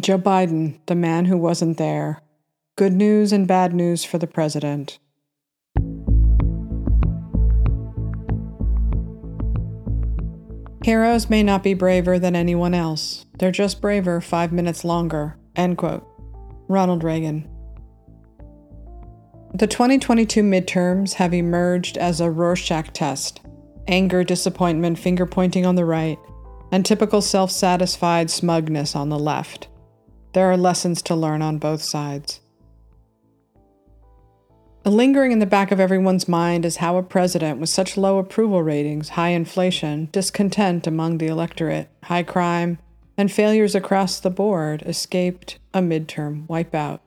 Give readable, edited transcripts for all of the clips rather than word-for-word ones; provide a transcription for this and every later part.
Joe Biden, the man who wasn't there. Good news and bad news for the president. Heroes may not be braver than anyone else. They're just braver 5 minutes longer. End quote. Ronald Reagan. The 2022 midterms have emerged as a Rorschach test. Anger, disappointment, finger-pointing on the right, and typical self-satisfied smugness on the left. There are lessons to learn on both sides. Lingering in the back of everyone's mind is how a president with such low approval ratings, high inflation, discontent among the electorate, high crime, and failures across the board escaped a midterm wipeout.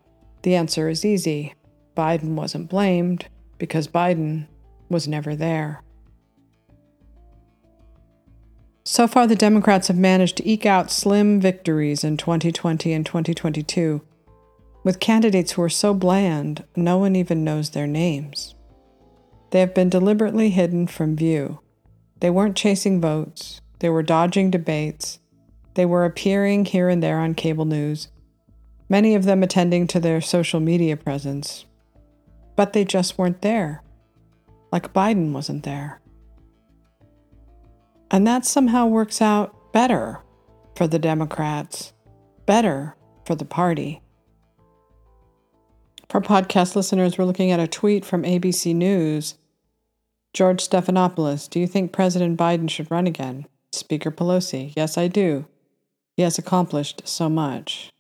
The answer is easy. Biden wasn't blamed because Biden was never there. So far, the Democrats have managed to eke out slim victories in 2020 and 2022, with candidates who are so bland, no one even knows their names. They have been deliberately hidden from view. They weren't chasing votes. They were dodging debates. They were appearing here and there on cable news, many of them attending to their social media presence. But they just weren't there, like Biden wasn't there. And that somehow works out better for the Democrats, better for the party. For podcast listeners, we're looking at a tweet from ABC News. George Stephanopoulos, do you think President Biden should run again? Speaker Pelosi, yes, I do. He has accomplished so much.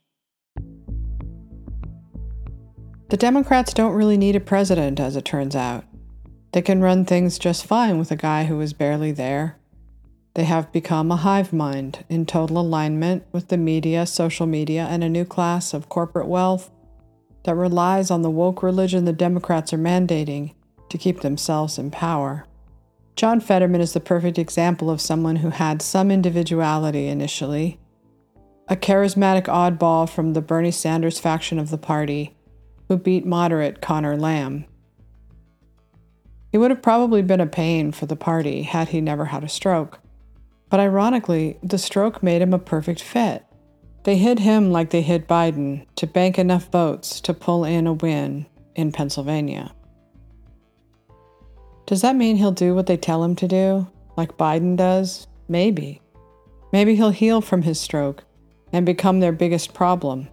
The Democrats don't really need a president, as it turns out. They can run things just fine with a guy who is barely there. They have become a hive mind in total alignment with the media, social media, and a new class of corporate wealth that relies on the woke religion the Democrats are mandating to keep themselves in power. John Fetterman is the perfect example of someone who had some individuality initially, a charismatic oddball from the Bernie Sanders faction of the party who beat moderate Conor Lamb. He would have probably been a pain for the party had he never had a stroke. But ironically, the stroke made him a perfect fit. They hid him like they hid Biden to bank enough votes to pull in a win in Pennsylvania. Does that mean he'll do what they tell him to do, like Biden does? Maybe. Maybe he'll heal from his stroke and become their biggest problem.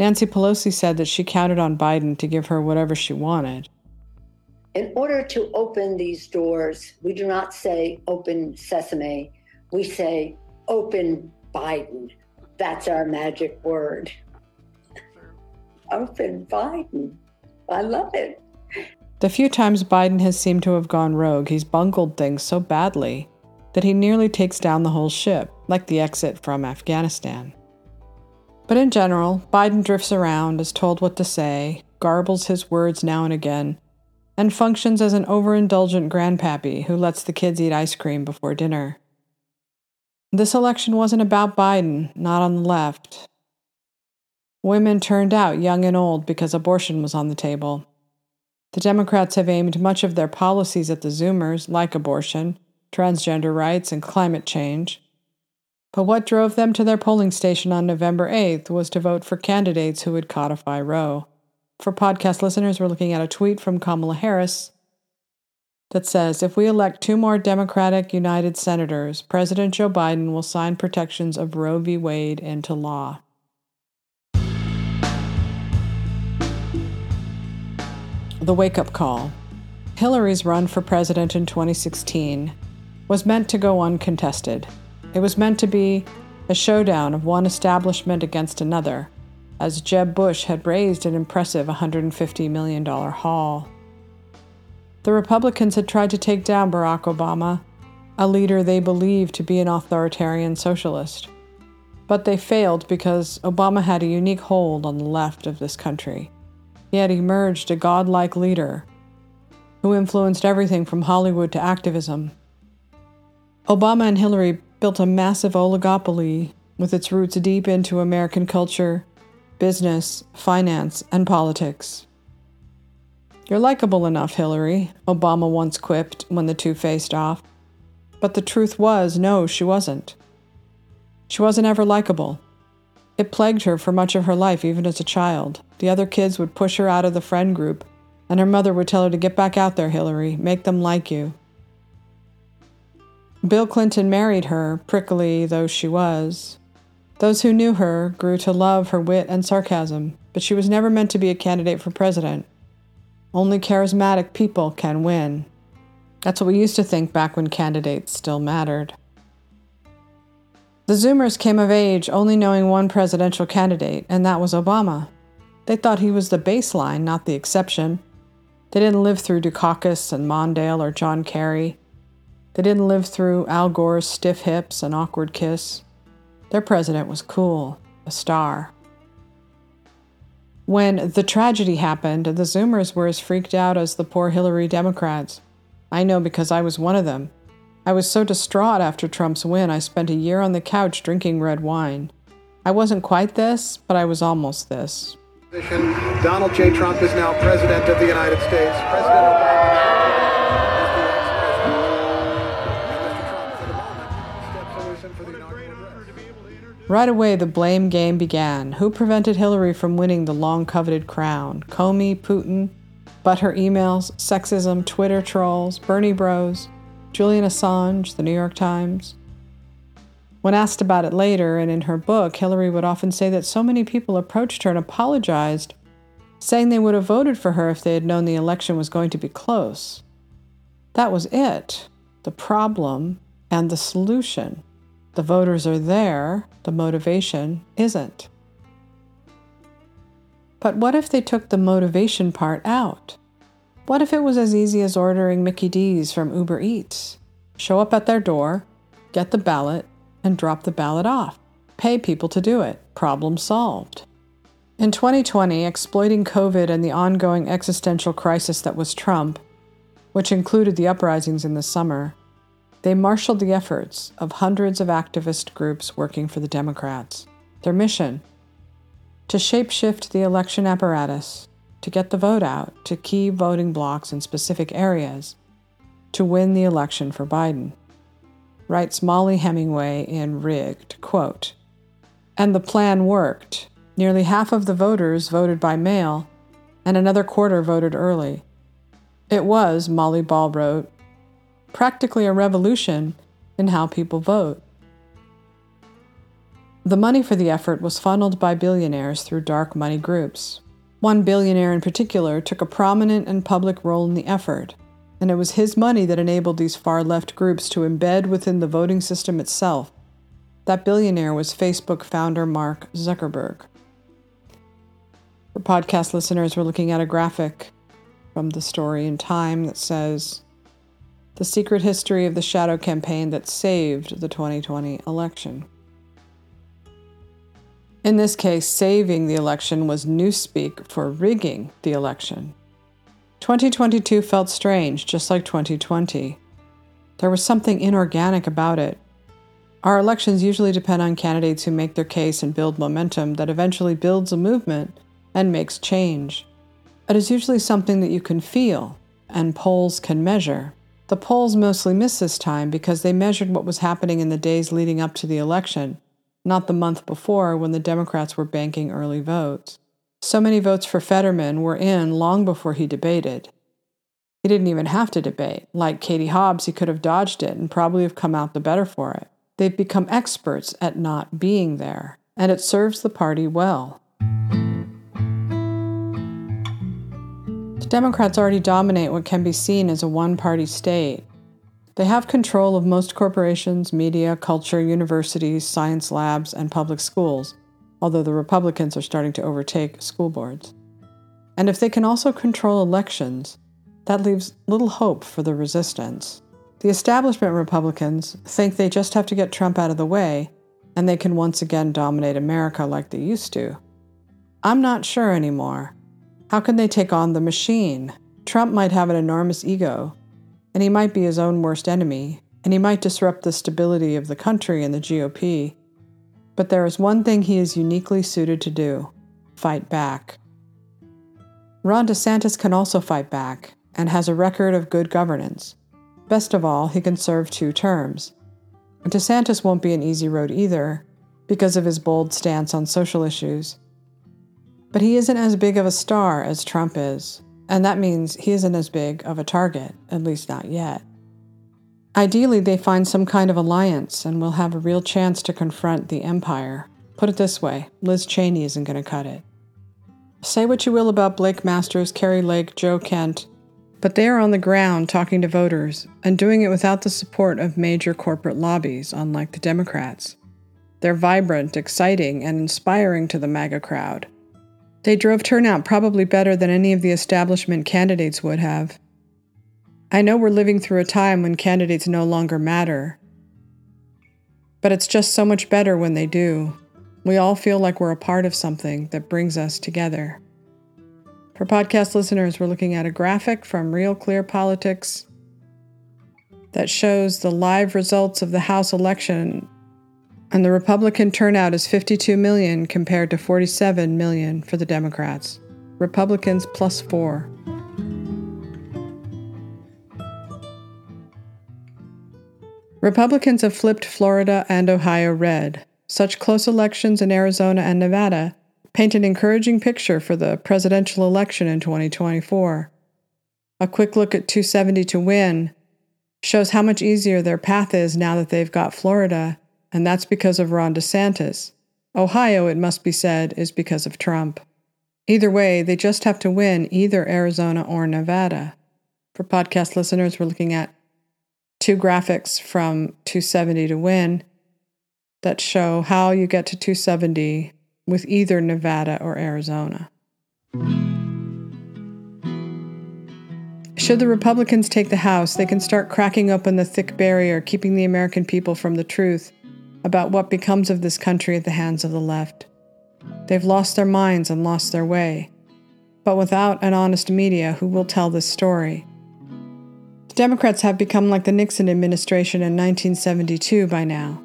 Nancy Pelosi said that she counted on Biden to give her whatever she wanted. In order to open these doors, we do not say open sesame. We say open Biden. That's our magic word. Open Biden. I love it. The few times Biden has seemed to have gone rogue, he's bungled things so badly that he nearly takes down the whole ship, like the exit from Afghanistan. But in general, Biden drifts around, is told what to say, garbles his words now and again, and functions as an overindulgent grandpappy who lets the kids eat ice cream before dinner. This election wasn't about Biden, not on the left. Women turned out, young and old, because abortion was on the table. The Democrats have aimed much of their policies at the Zoomers, like abortion, transgender rights, and climate change. But what drove them to their polling station on November 8th was to vote for candidates who would codify Roe. For podcast listeners, we're looking at a tweet from Kamala Harris that says, if we elect 2 more Democratic United Senators, President Joe Biden will sign protections of Roe v. Wade into law. The wake-up call. Hillary's run for president in 2016 was meant to go uncontested. It was meant to be a showdown of one establishment against another, as Jeb Bush had raised an impressive $150 million haul. The Republicans had tried to take down Barack Obama, a leader they believed to be an authoritarian socialist. But they failed because Obama had a unique hold on the left of this country. He had emerged a godlike leader who influenced everything from Hollywood to activism. Obama and Hillary built a massive oligopoly with its roots deep into American culture, business, finance, and politics. You're likable enough, Hillary, Obama once quipped when the two faced off. But the truth was, no, she wasn't. She wasn't ever likable. It plagued her for much of her life, even as a child. The other kids would push her out of the friend group, and her mother would tell her to get back out there, Hillary, make them like you. Bill Clinton married her, prickly though she was. Those who knew her grew to love her wit and sarcasm, but she was never meant to be a candidate for president. Only charismatic people can win. That's what we used to think back when candidates still mattered. The Zoomers came of age only knowing one presidential candidate, and that was Obama. They thought he was the baseline, not the exception. They didn't live through Dukakis and Mondale or John Kerry. They didn't live through Al Gore's stiff hips and awkward kiss. Their president was cool, a star. When the tragedy happened, the Zoomers were as freaked out as the poor Hillary Democrats. I know because I was one of them. I was so distraught after Trump's win, I spent a year on the couch drinking red wine. I wasn't quite this, but I was almost this. Donald J. Trump is now President of the United States. President Obama. Right away, the blame game began. Who prevented Hillary from winning the long-coveted crown? Comey, Putin, butthurt emails, sexism, Twitter trolls, Bernie bros, Julian Assange, The New York Times. When asked about it later and in her book, Hillary would often say that so many people approached her and apologized, saying they would have voted for her if they had known the election was going to be close. That was it, the problem and the solution. The voters are there, the motivation isn't. But what if they took the motivation part out? What if it was as easy as ordering Mickey D's from Uber Eats? Show up at their door, get the ballot, and drop the ballot off. Pay people to do it. Problem solved. In 2020, exploiting COVID and the ongoing existential crisis that was Trump, which included the uprisings in the summer, they marshaled the efforts of hundreds of activist groups working for the Democrats. Their mission? To shapeshift the election apparatus, to get the vote out to key voting blocks in specific areas, to win the election for Biden. Writes Molly Hemingway in Rigged, quote, "And the plan worked. Nearly half of the voters voted by mail, and another quarter voted early. It was," Molly Ball wrote, "practically a revolution in how people vote." The money for the effort was funneled by billionaires through dark money groups. One billionaire in particular took a prominent and public role in the effort, and it was his money that enabled these far-left groups to embed within the voting system itself. That billionaire was Facebook founder Mark Zuckerberg. For podcast listeners, we're looking at a graphic from the story in Time that says, "The secret history of the shadow campaign that saved the 2020 election." In this case, saving the election was newspeak for rigging the election. 2022 felt strange, just like 2020. There was something inorganic about it. Our elections usually depend on candidates who make their case and build momentum that eventually builds a movement and makes change. It is usually something that you can feel, and polls can measure. The polls mostly missed this time because they measured what was happening in the days leading up to the election, not the month before when the Democrats were banking early votes. So many votes for Fetterman were in long before he debated. He didn't even have to debate. Like Katie Hobbs, he could have dodged it and probably have come out the better for it. They've become experts at not being there, and it serves the party well. Democrats already dominate what can be seen as a one-party state. They have control of most corporations, media, culture, universities, science labs, and public schools, although the Republicans are starting to overtake school boards. And if they can also control elections, that leaves little hope for the resistance. The establishment Republicans think they just have to get Trump out of the way, and they can once again dominate America like they used to. I'm not sure anymore. How can they take on the machine? Trump might have an enormous ego, and he might be his own worst enemy, and he might disrupt the stability of the country and the GOP. But there is one thing he is uniquely suited to do: fight back. Ron DeSantis can also fight back, and has a record of good governance. Best of all, he can serve 2 terms. DeSantis won't be an easy road either, because of his bold stance on social issues. But he isn't as big of a star as Trump is, and that means he isn't as big of a target, at least not yet. Ideally, they find some kind of alliance and will have a real chance to confront the empire. Put it this way, Liz Cheney isn't going to cut it. Say what you will about Blake Masters, Carrie Lake, Joe Kent, but they are on the ground talking to voters and doing it without the support of major corporate lobbies, unlike the Democrats. They're vibrant, exciting, and inspiring to the MAGA crowd. They drove turnout probably better than any of the establishment candidates would have. I know we're living through a time when candidates no longer matter, but it's just so much better when they do. We all feel like we're a part of something that brings us together. For podcast listeners, we're looking at a graphic from Real Clear Politics that shows the live results of the House election, and the Republican turnout is 52 million compared to 47 million for the Democrats. Republicans +4. Republicans have flipped Florida and Ohio red. Such close elections in Arizona and Nevada paint an encouraging picture for the presidential election in 2024. A quick look at 270 to win shows how much easier their path is now that they've got Florida, and that's because of Ron DeSantis. Ohio, it must be said, is because of Trump. Either way, they just have to win either Arizona or Nevada. For podcast listeners, we're looking at two graphics from 270 to win that show how you get to 270 with either Nevada or Arizona. Should the Republicans take the House, they can start cracking open the thick barrier, keeping the American people from the truth about what becomes of this country at the hands of the left. They've lost their minds and lost their way, but without an honest media who will tell this story. The Democrats have become like the Nixon administration in 1972 by now.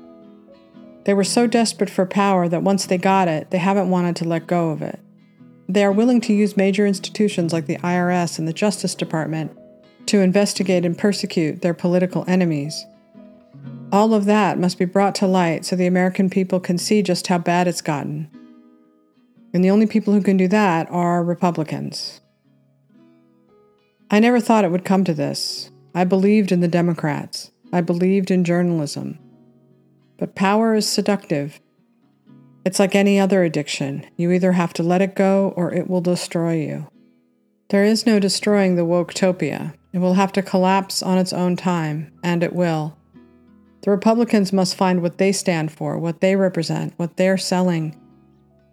They were so desperate for power that once they got it, they haven't wanted to let go of it. They are willing to use major institutions like the IRS and the Justice Department to investigate and persecute their political enemies. All of that must be brought to light so the American people can see just how bad it's gotten. And the only people who can do that are Republicans. I never thought it would come to this. I believed in the Democrats. I believed in journalism. But power is seductive. It's like any other addiction. You either have to let it go or it will destroy you. There is no destroying the woketopia. It will have to collapse on its own time, and it will. The Republicans must find what they stand for, what they represent, what they're selling,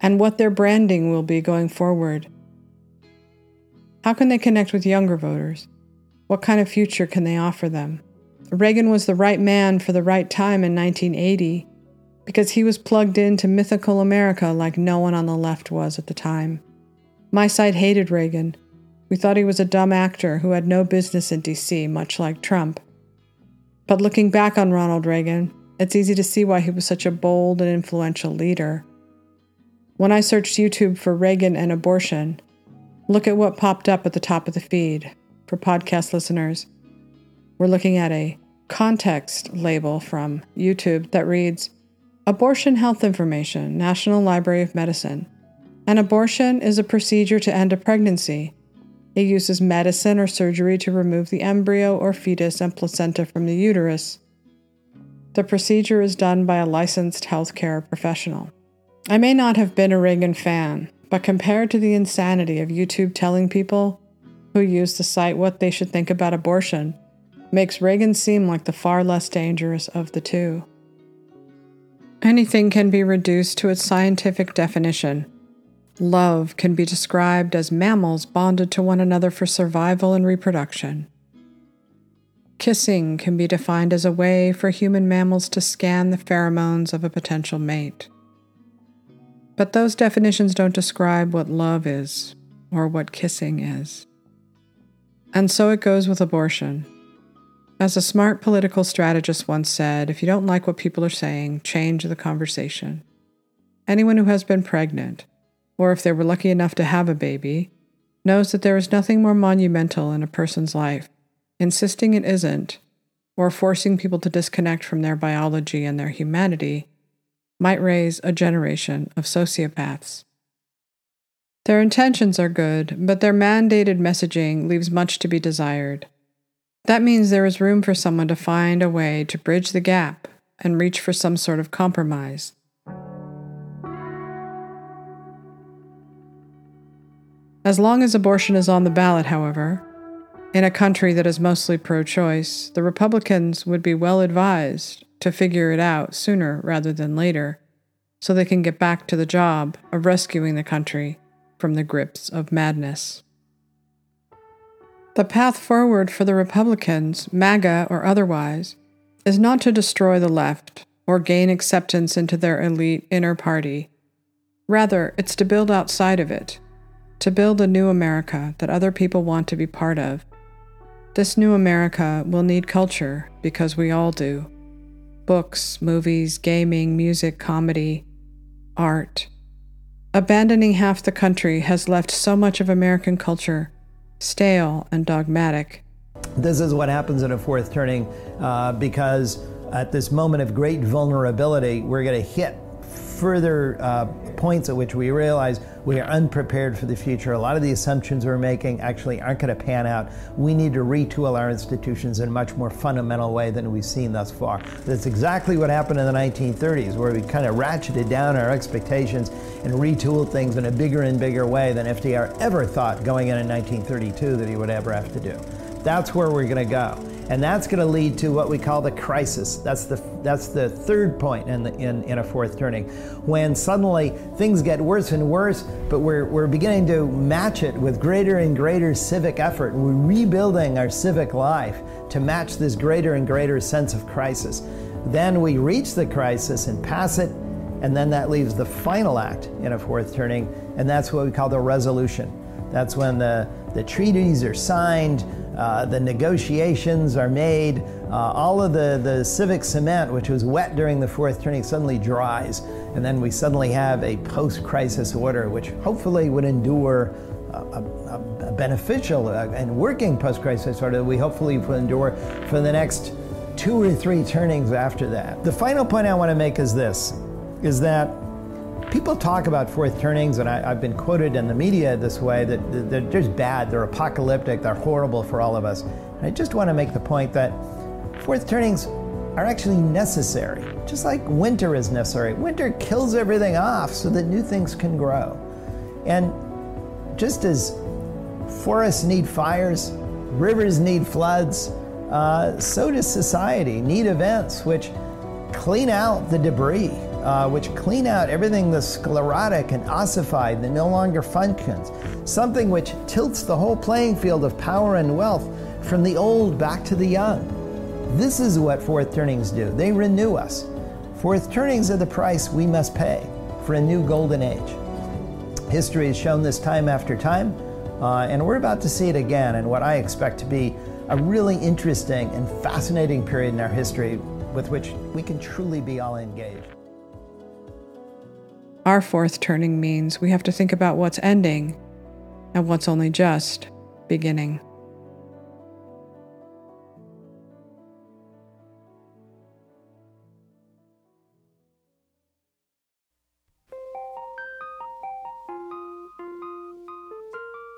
and what their branding will be going forward. How can they connect with younger voters? What kind of future can they offer them? Reagan was the right man for the right time in 1980 because he was plugged into mythical America like no one on the left was at the time. My side hated Reagan. We thought he was a dumb actor who had no business in D.C., much like Trump. But looking back on Ronald Reagan, it's easy to see why he was such a bold and influential leader. When I searched YouTube for Reagan and abortion, look at what popped up at the top of the feed. For podcast listeners, we're looking at a context label from YouTube that reads, Abortion Health Information, National Library of Medicine. An abortion is a procedure to end a pregnancy. It uses medicine or surgery to remove the embryo or fetus and placenta from the uterus. The procedure is done by a licensed healthcare professional. I may not have been a Reagan fan, but compared to the insanity of YouTube telling people who use the site what they should think about abortion, makes Reagan seem like the far less dangerous of the two. Anything can be reduced to its scientific definition. Love can be described as mammals bonded to one another for survival and reproduction. Kissing can be defined as a way for human mammals to scan the pheromones of a potential mate. But those definitions don't describe what love is or what kissing is. And so it goes with abortion. As a smart political strategist once said, if you don't like what people are saying, change the conversation. Anyone who has been pregnant, or if they were lucky enough to have a baby, knows that there is nothing more monumental in a person's life. Insisting it isn't, or forcing people to disconnect from their biology and their humanity, might raise a generation of sociopaths. Their intentions are good, but their mandated messaging leaves much to be desired. That means there is room for someone to find a way to bridge the gap and reach for some sort of compromise. As long as abortion is on the ballot, however, in a country that is mostly pro-choice, the Republicans would be well advised to figure it out sooner rather than later, so they can get back to the job of rescuing the country from the grips of madness. The path forward for the Republicans, MAGA or otherwise, is not to destroy the left or gain acceptance into their elite inner party. Rather, it's to build outside of it, to build a new America that other people want to be part of. This new America will need culture, because we all do. Books, movies, gaming, music, comedy, art. Abandoning half the country has left so much of American culture stale and dogmatic. This is what happens in a fourth turning, because at this moment of great vulnerability, we're going to hit further points at which we realize we are unprepared for the future. A lot of the assumptions we're making actually aren't going to pan out. We need to retool our institutions in a much more fundamental way than we've seen thus far. That's exactly what happened in the 1930s, where we kind of ratcheted down our expectations and retooled things in a bigger and bigger way than FDR ever thought going in 1932 that he would ever have to do. That's where we're going to go. And that's going to lead to what we call the crisis. That's the third point in a fourth turning, when suddenly things get worse and worse, but we're beginning to match it with greater and greater civic effort. We're rebuilding our civic life to match this greater and greater sense of crisis. Then we reach the crisis and pass it, and then that leaves the final act in a fourth turning, and that's what we call the resolution. That's when the treaties are signed, the negotiations are made, all of the civic cement, which was wet during the fourth turning, suddenly dries. And then we suddenly have a post-crisis order, which hopefully would endure a beneficial and working post-crisis order. We hopefully will endure for the next 2 or 3 turnings after that. The final point I want to make is this, is that people talk about fourth turnings, and I've been quoted in the media this way, that they're just bad, they're apocalyptic, they're horrible for all of us. And I just want to make the point that fourth turnings are actually necessary, just like winter is necessary. Winter kills everything off so that new things can grow. And just as forests need fires, rivers need floods, so does society need events which clean out the debris, which clean out everything that's sclerotic and ossified that no longer functions. Something which tilts the whole playing field of power and wealth from the old back to the young. This is what fourth turnings do. They renew us. Fourth turnings are the price we must pay for a new golden age. History has shown this time after time, and we're about to see it again in what I expect to be a really interesting and fascinating period in our history with which we can truly be all engaged. Our fourth turning means we have to think about what's ending and what's only just beginning.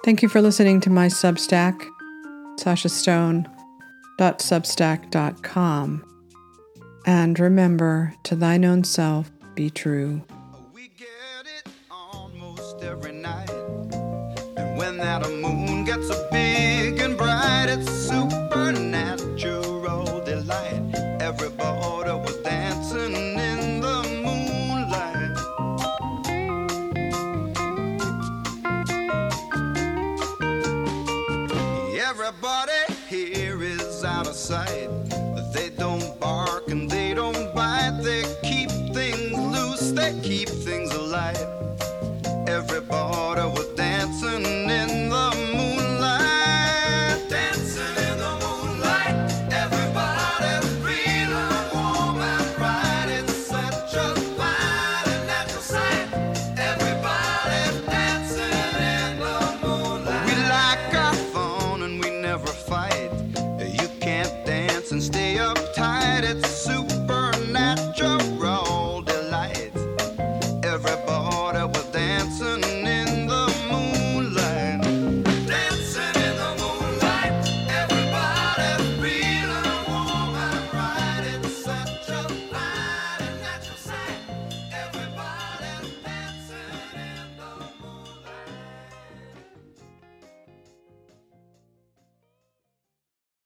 Thank you for listening to my Substack, sashastone.substack.com. And remember, to thine own self be true. Every night, and when that moon gets a big